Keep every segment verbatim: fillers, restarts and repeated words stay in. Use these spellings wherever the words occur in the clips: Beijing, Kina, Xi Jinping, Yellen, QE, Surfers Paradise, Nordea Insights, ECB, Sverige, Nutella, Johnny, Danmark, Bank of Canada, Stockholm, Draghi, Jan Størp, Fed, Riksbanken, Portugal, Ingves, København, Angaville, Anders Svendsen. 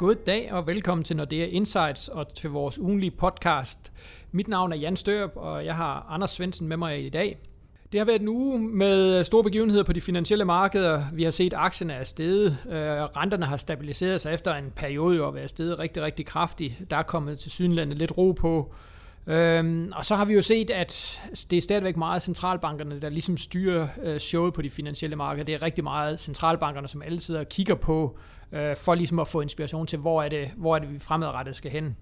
God dag og velkommen til Nordea Insights og til vores ugenlige podcast. Mit navn er Jan Størp, og jeg har Anders Svendsen med mig i dag. Det har været en uge med store begivenheder på de finansielle markeder. Vi har set, at aktierne er steget. Renterne har stabiliseret sig efter en periode, hvor det er steget rigtig, rigtig kraftigt. Der er kommet til Sydlandet lidt ro på. Øhm, og så har vi jo set, at det er stadigvæk meget centralbankerne, der ligesom styrer øh, showet på de finansielle markeder. Det er rigtig meget centralbankerne, som alle sidder og kigger på, øh, for ligesom at få inspiration til, hvor er det, hvor er det vi fremadrettet skal hen.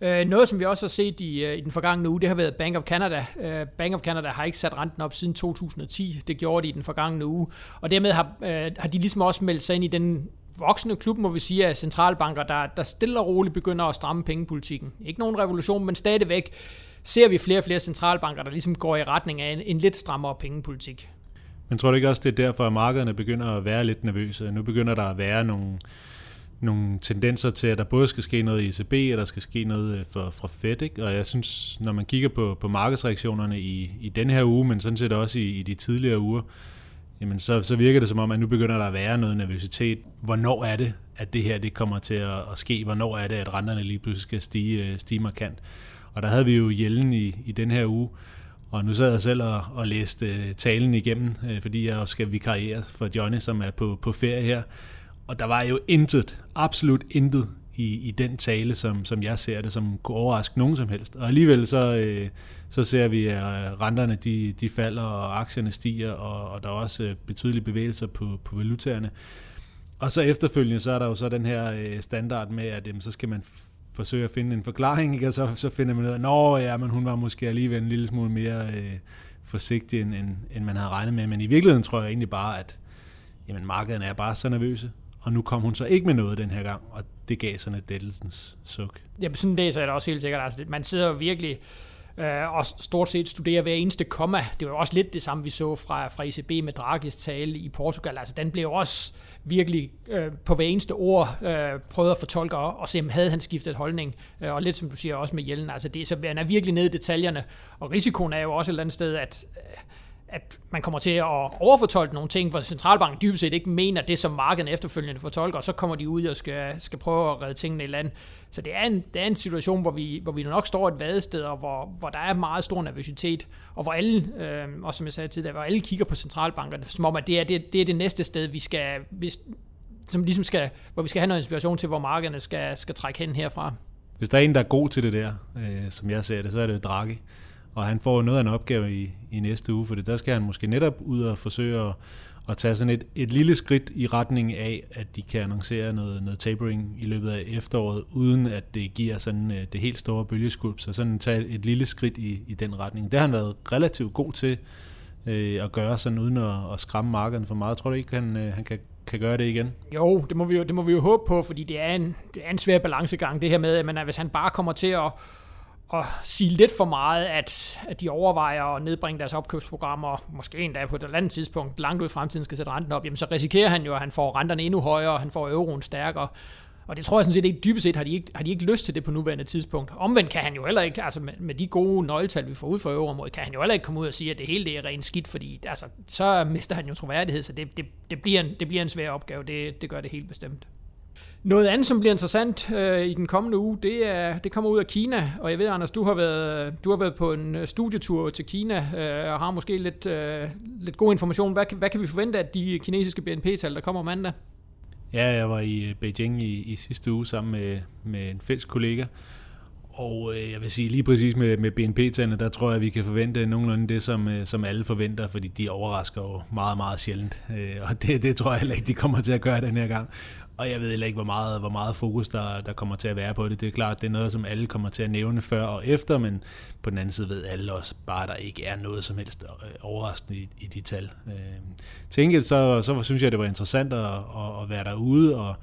Øh, noget, som vi også har set i, øh, i den forgangne uge, det har været Bank of Canada. Øh, Bank of Canada har ikke sat renten op siden to tusind og ti. Det gjorde de i den forgangne uge. Og dermed har, øh, har de ligesom også meldt sig ind i den voksende klub, må vi sige, er centralbanker, der, der stille og roligt begynder at stramme pengepolitikken. Ikke nogen revolution, men stadigvæk ser vi flere og flere centralbanker, der ligesom går i retning af en, en lidt strammere pengepolitik. Men tror du ikke også, det er derfor, at markederne begynder at være lidt nervøse? Nu begynder der at være nogle, nogle tendenser til, at der både skal ske noget i E C B, og der skal ske noget fra, fra Fed, ikke? Og jeg synes, når man kigger på, på markedsreaktionerne i, i den her uge, men sådan set også i, i de tidligere uger, jamen så, så virker det som om, at nu begynder der at være noget nervøsitet. Hvornår er det, at det her det kommer til at, at ske? Hvornår er det, at renterne lige pludselig skal stige, stige markant? Og der havde vi jo Yellen i, i den her uge, og nu sad jeg selv og, og læste talen igennem, fordi jeg også skal vikariere for Johnny, som er på, på ferie her. Og der var jo intet, absolut intet i, i den tale, som, som jeg ser det, som kunne overraske nogen som helst. Og alligevel så, øh, så ser vi, at renterne de, de falder, og aktierne stiger, og, og der er også betydelige bevægelser på, på valutaerne. Og så efterfølgende, så er der jo så den her øh, standard med, at øh, så skal man f- forsøge at finde en forklaring, ikke? Og så, så finder man ud af, nå ja, men hun var måske alligevel en lille smule mere øh, forsigtig, end, end, end man havde regnet med. Men i virkeligheden tror jeg egentlig bare, at jamen, markederne er bare så nervøse. Og nu kom hun så ikke med noget den her gang, og det gav sådan et lettelsens suk. Jamen sådan læser jeg da også helt sikkert. Altså, man sidder jo virkelig øh, og stort set studerer hver eneste komma. Det var jo også lidt det samme, vi så fra, fra E C B med Draghis tale i Portugal. Altså den blev også virkelig øh, på hver eneste ord øh, prøvet at fortolke, og, og se, om havde han skiftet holdning. Og lidt som du siger også med Yellen. Altså det, så han er virkelig nede i detaljerne. Og risikoen er jo også et eller andet sted, at... Øh, at man kommer til at overfortolke nogle ting, hvor centralbanken dybest set ikke mener det, som markedet efterfølgende fortolker, og så kommer de ud og skal, skal prøve at redde tingene i land. Så det er en, det er en situation, hvor vi, hvor vi nok står et vadested, og hvor, hvor der er meget stor nervøsitet, og hvor alle, øh, også som jeg sagde tidligere, hvor alle kigger på centralbankerne, som om at det er det, det, er det næste sted, vi skal, vi, som ligesom skal, hvor vi skal have noget inspiration til, hvor markederne skal, skal trække hen herfra. Hvis der er en, der er god til det der, øh, som jeg ser det, så er det Draghi. Og han får noget af en opgave i, i næste uge, for der skal han måske netop ud og forsøge at, at tage sådan et, et lille skridt i retning af, at de kan annoncere noget, noget tapering i løbet af efteråret, uden at det giver sådan det helt store bølgeskulp. Så sådan tage et lille skridt i, i den retning. Det har han været relativt god til øh, at gøre, sådan uden at, at skræmme markederne for meget. Tror du ikke, han, han kan... kan gøre det igen? Jo, det må vi jo, det må vi jo håbe på, fordi det er en, det er en svær balancegang, det her med, at, man, at hvis han bare kommer til at og sige lidt for meget, at, at de overvejer at nedbringe deres opkøbsprogrammer, måske endda på et eller andet tidspunkt, langt ud i fremtiden skal sætte renten op, jamen så risikerer han jo, at han får renterne endnu højere, og han får euroen stærkere. Og det tror jeg sådan set ikke, dybest set har de ikke, har de ikke lyst til det på nuværende tidspunkt. Omvendt kan han jo heller ikke, altså med, med de gode nøgletal, vi får ud for euroområdet, kan han jo heller ikke komme ud og sige, at det hele det er rent skidt, fordi altså, så mister han jo troværdighed, så det, det, det, bliver, en, det bliver en svær opgave, det, det gør det helt bestemt. Noget andet, som bliver interessant øh, i den kommende uge, det, er, det kommer ud af Kina. Og jeg ved, Anders, du har været, du har været på en studietur til Kina øh, og har måske lidt, øh, lidt god information. Hvad, hvad kan vi forvente af de kinesiske B N P-tal, der kommer mandag? Ja, jeg var i Beijing i, i sidste uge sammen med, med en fælles kollega. Og øh, jeg vil sige lige præcis med, med B N P-tallene, der tror jeg, vi kan forvente nogenlunde det, som, øh, som alle forventer, fordi de overrasker jo meget, meget sjældent. Øh, og det, det tror jeg heller ikke, de kommer til at gøre den her gang. Og jeg ved heller ikke, hvor meget, hvor meget fokus der, der kommer til at være på det. Det er klart, det er noget, som alle kommer til at nævne før og efter, men på den anden side ved alle også bare, at der ikke er noget som helst overraskende i, i de tal. Øh, til enkelt så, så synes jeg, det var interessant at, at, at være derude og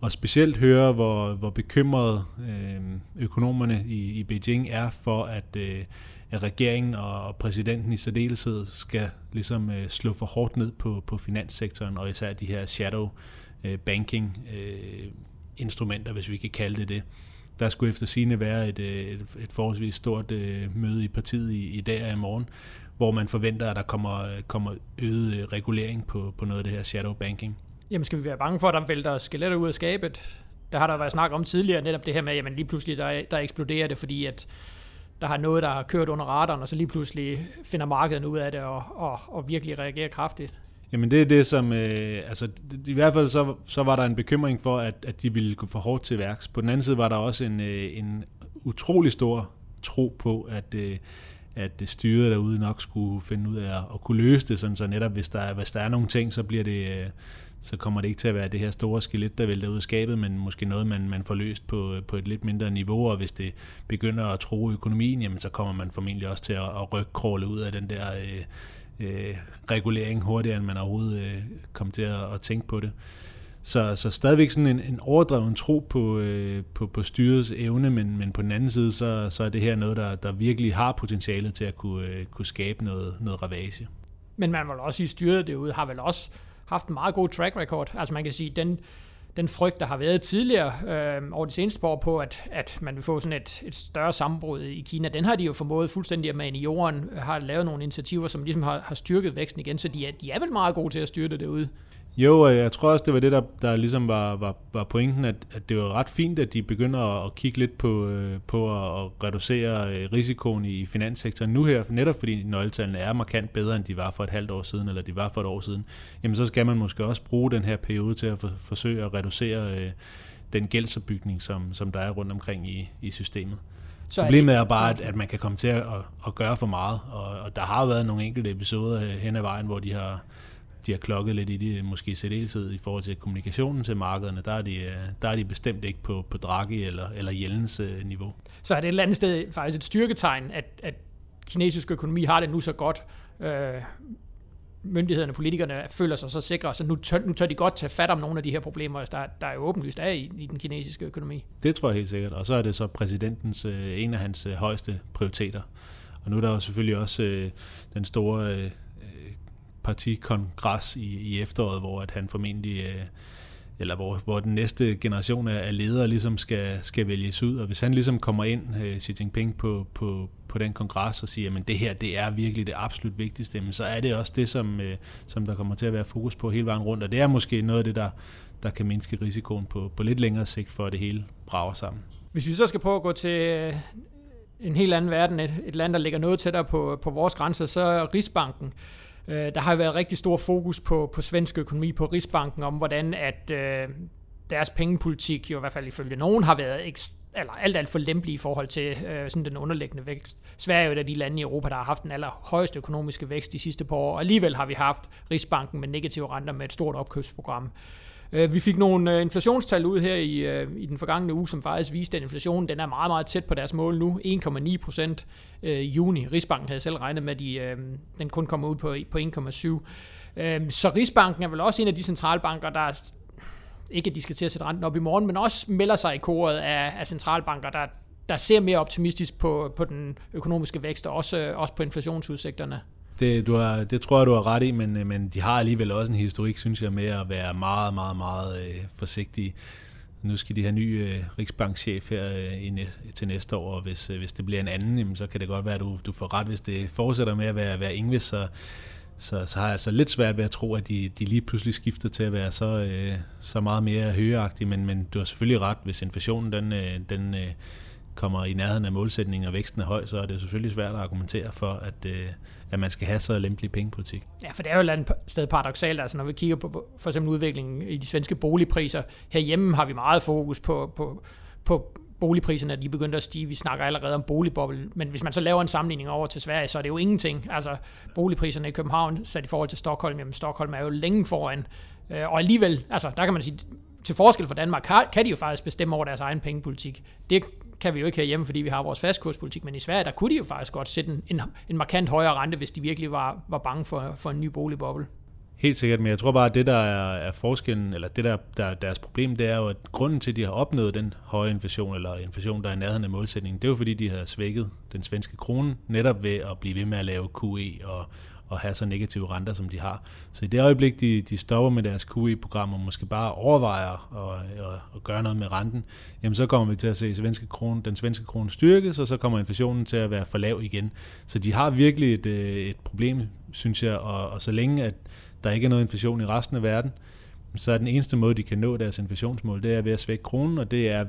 Og specielt høre, hvor, hvor bekymrede øh, økonomerne i, i Beijing er for, at, øh, at regeringen og præsidenten i særdeleshed skal ligesom, øh, slå for hårdt ned på, på finanssektoren, og især de her shadow øh, banking øh, instrumenter, hvis vi kan kalde det det. Der skulle efter sigende være et, et, et forholdsvis stort øh, møde i partiet i, i dag og i morgen, hvor man forventer, at der kommer, kommer øget regulering på, på noget af det her shadow banking. Jamen skal vi være bange for, at der vælter skeletter ud af skabet? Der har der været snak om tidligere netop det her med, jamen lige pludselig der, der eksploderer det, fordi at der har noget, der har kørt under radaren, og så lige pludselig finder markedet ud af det og, og, og virkelig reagerer kraftigt. Jamen det er det, som... Øh, altså i hvert fald så, så var der en bekymring for, at, at de ville gå for hårdt til værks. På den anden side var der også en, øh, en utrolig stor tro på, at... Øh, at styret derude nok skulle finde ud af at kunne løse det, sådan så netop hvis der, hvis der er nogle ting, så, bliver det, så kommer det ikke til at være det her store skelet, der vælter ud af skabet, men måske noget, man, man får løst på, på et lidt mindre niveau, og hvis det begynder at true økonomien, jamen, så kommer man formentlig også til at, at rykke kråle ud af den der øh, øh, regulering hurtigere, end man overhovedet øh, kom til at, at tænke på det. Så, så stadigvæk sådan en, en overdreven tro på, øh, på, på styrets evne, men, men på den anden side, så, så er det her noget, der, der virkelig har potentialet til at kunne, øh, kunne skabe noget, noget ravage. Men man vil også sige, at styret derude har vel også haft en meget god track record. Altså man kan sige, at den, den frygt, der har været tidligere øh, over de seneste år på, at, at man vil få sådan et, et større sammenbrud i Kina, den har de jo formået fuldstændig at mane i jorden, har lavet nogle initiativer, som ligesom har, har styrket væksten igen, så de er, de er vel meget gode til at styre det derude. Jo, jeg tror også, det var det, der, der ligesom var, var, var pointen, at, at det var ret fint, at de begynder at kigge lidt på, øh, på at, at reducere risikoen i finanssektoren nu her, netop fordi nøgletallene er markant bedre, end de var for et halvt år siden, eller de var for et år siden. Jamen så skal man måske også bruge den her periode til at for, forsøge at reducere øh, den gældsopbygning, som, som der er rundt omkring i, i systemet. Så er Problemet det... er bare, at, at man kan komme til at, at gøre for meget, og, og der har været nogle enkelte episoder hen ad vejen, hvor de har... De har klokket lidt i det, måske i særdeleshed i forhold til kommunikationen til markederne. Der er de, der er de bestemt ikke på, på Draghi eller, eller Yellens niveau. Så er det et eller andet sted faktisk et styrketegn, at, at kinesisk økonomi har det nu så godt. Øh, myndighederne og politikerne føler sig så sikre, så nu tør, nu tør de godt tage fat om nogle af de her problemer, der, der er jo åbenlyst af i, i den kinesiske økonomi. Det tror jeg helt sikkert. Og så er det så præsidentens, en af hans højeste prioriteter. Og nu er der jo selvfølgelig også øh, den store... Øh, partikongres i, i efteråret, hvor at han formentlig øh, eller hvor, hvor den næste generation af ledere ligesom skal, skal vælges ud, og hvis han ligesom kommer ind, øh, Xi Jinping, på, på, på den kongres og siger, at det her det er virkelig det absolut vigtigste, men så er det også det, som, øh, som der kommer til at være fokus på hele vejen rundt, og det er måske noget af det, der, der kan mindske risikoen på, på lidt længere sigt, for at det hele brager sammen. Hvis vi så skal prøve at gå til en helt anden verden, et, et land, der ligger noget tættere på, på vores grænser, så er Riksbanken. Der har jo været rigtig stor fokus på, på svensk økonomi, på Riksbanken, om hvordan at øh, deres pengepolitik, jo i hvert fald ifølge nogen, har været ekst, eller alt, alt for lempelig i forhold til øh, sådan den underliggende vækst. Sverige er jo et af de lande i Europa, der har haft den allerhøjeste økonomiske vækst de sidste par år, og alligevel har vi haft Riksbanken med negative renter med et stort opkøbsprogram. Øh, vi fik nogle øh, inflationstal ud her i, øh, i den forgangne uge, som faktisk viste, at inflationen den er meget, meget tæt på deres mål nu. en komma ni procent øh, i juni. Riksbanken havde selv regnet med, at de, øh, den kun kommer ud på, på en komma syv. Øh, så Riksbanken er vel også en af de centralbanker, der er, ikke at de skal til at sætte renten op i morgen, men også melder sig i koret af, af centralbanker, der, der ser mere optimistisk på, på den økonomiske vækst og også, også på inflationsudsigterne. Det, du har, det tror jeg, du har ret i, men, men de har alligevel også en historik, synes jeg, med at være meget, meget, meget øh, forsigtige. Nu skal de have ny øh, Riksbankchef her øh, i, til næste år, og hvis, øh, hvis det bliver en anden, jamen, så kan det godt være, at du, du får ret. Hvis det fortsætter med at være, være Ingves, så, så, så har jeg altså lidt svært ved at tro, at de, de lige pludselig skifter til at være så, øh, så meget mere højagtige, men, men du har selvfølgelig ret, hvis inflationen den... Øh, den øh, kommer i nærheden af målsætningen, og væksten er høj, så er det selvfølgelig svært at argumentere for, at, øh, at man skal have så lempelig pengepolitik. Ja, for det er jo et eller andet sted paradoksalt. Altså, når vi kigger på for eksempel udviklingen i de svenske boligpriser, herhjemme har vi meget fokus på, på, på boligpriserne, at de begyndte at stige. Vi snakker allerede om boligboble, men hvis man så laver en sammenligning over til Sverige, så er det jo ingenting. Altså, boligpriserne i København sat i forhold til Stockholm, jamen Stockholm er jo længe foran, og alligevel, altså, der kan man sige, til forskel fra Danmark, kan de jo faktisk bestemme over deres egen pengepolitik. Det kan vi jo ikke herhjemme, fordi vi har vores fastkurspolitik, men i Sverige, der kunne de jo faktisk godt sætte en, en, en markant højere rente, hvis de virkelig var, var bange for, for en ny boligboble. Helt sikkert, men jeg tror bare, at det, der er forskellen, eller det, der, der er deres problem, det er jo, at grunden til, at de har opnået den høje inflation, eller inflation, der er i nærheden af målsætningen, det er jo, fordi de har svækket den svenske krone, netop ved at blive ved med at lave Q E og og have så negative renter, som de har. Så i det øjeblik, de, de stopper med deres Q E-program og måske bare overvejer at, at, at gøre noget med renten, jamen så kommer vi til at se svenske krone, den svenske krone styrkes, og så kommer inflationen til at være for lav igen. Så de har virkelig et, et problem, synes jeg, og, og så længe at der ikke er noget inflation i resten af verden, så er den eneste måde, de kan nå deres inflationsmål, det er ved at svække kronen, og det er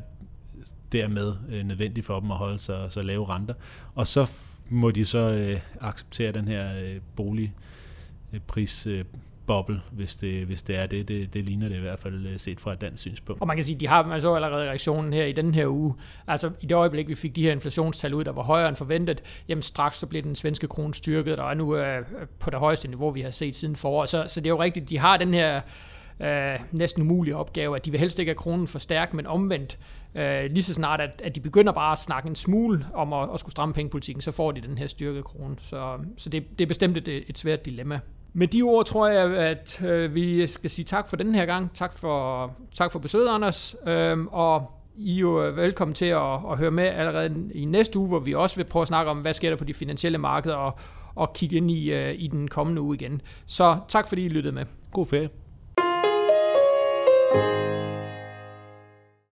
dermed øh, nødvendigt for dem at holde sig så lave renter. Og så f- må de så øh, acceptere den her øh, boligpris. Øh, boble, hvis det, hvis det er det. det. Det ligner det i hvert fald set fra et dansk synspunkt. Og man kan sige, at de har altså allerede reaktionen her i den her uge. Altså i det øjeblik, vi fik de her inflationstal ud, der var højere end forventet, jamen straks så blev den svenske krone styrket, og er nu øh, på det højeste niveau, vi har set siden forår. Så, så det er jo rigtigt, de har den her øh, næsten umulige opgave, at de vil helst ikke have kronen for stærk, men omvendt øh, lige så snart, at, at de begynder bare at snakke en smule om at, at skulle stramme pengepolitikken, så får de den her styrkede krone. Så, så det, det er bestemt et, et svært dilemma. Med de ord tror jeg, at øh, vi skal sige tak for den her gang. Tak for, tak for besøget, Anders. Øhm, og I er jo velkommen til at, at høre med allerede i næste uge, hvor vi også vil prøve at snakke om, hvad sker der på de finansielle markeder, og, og kigge ind i, øh, i den kommende uge igen. Så tak fordi I lyttede med. God ferie.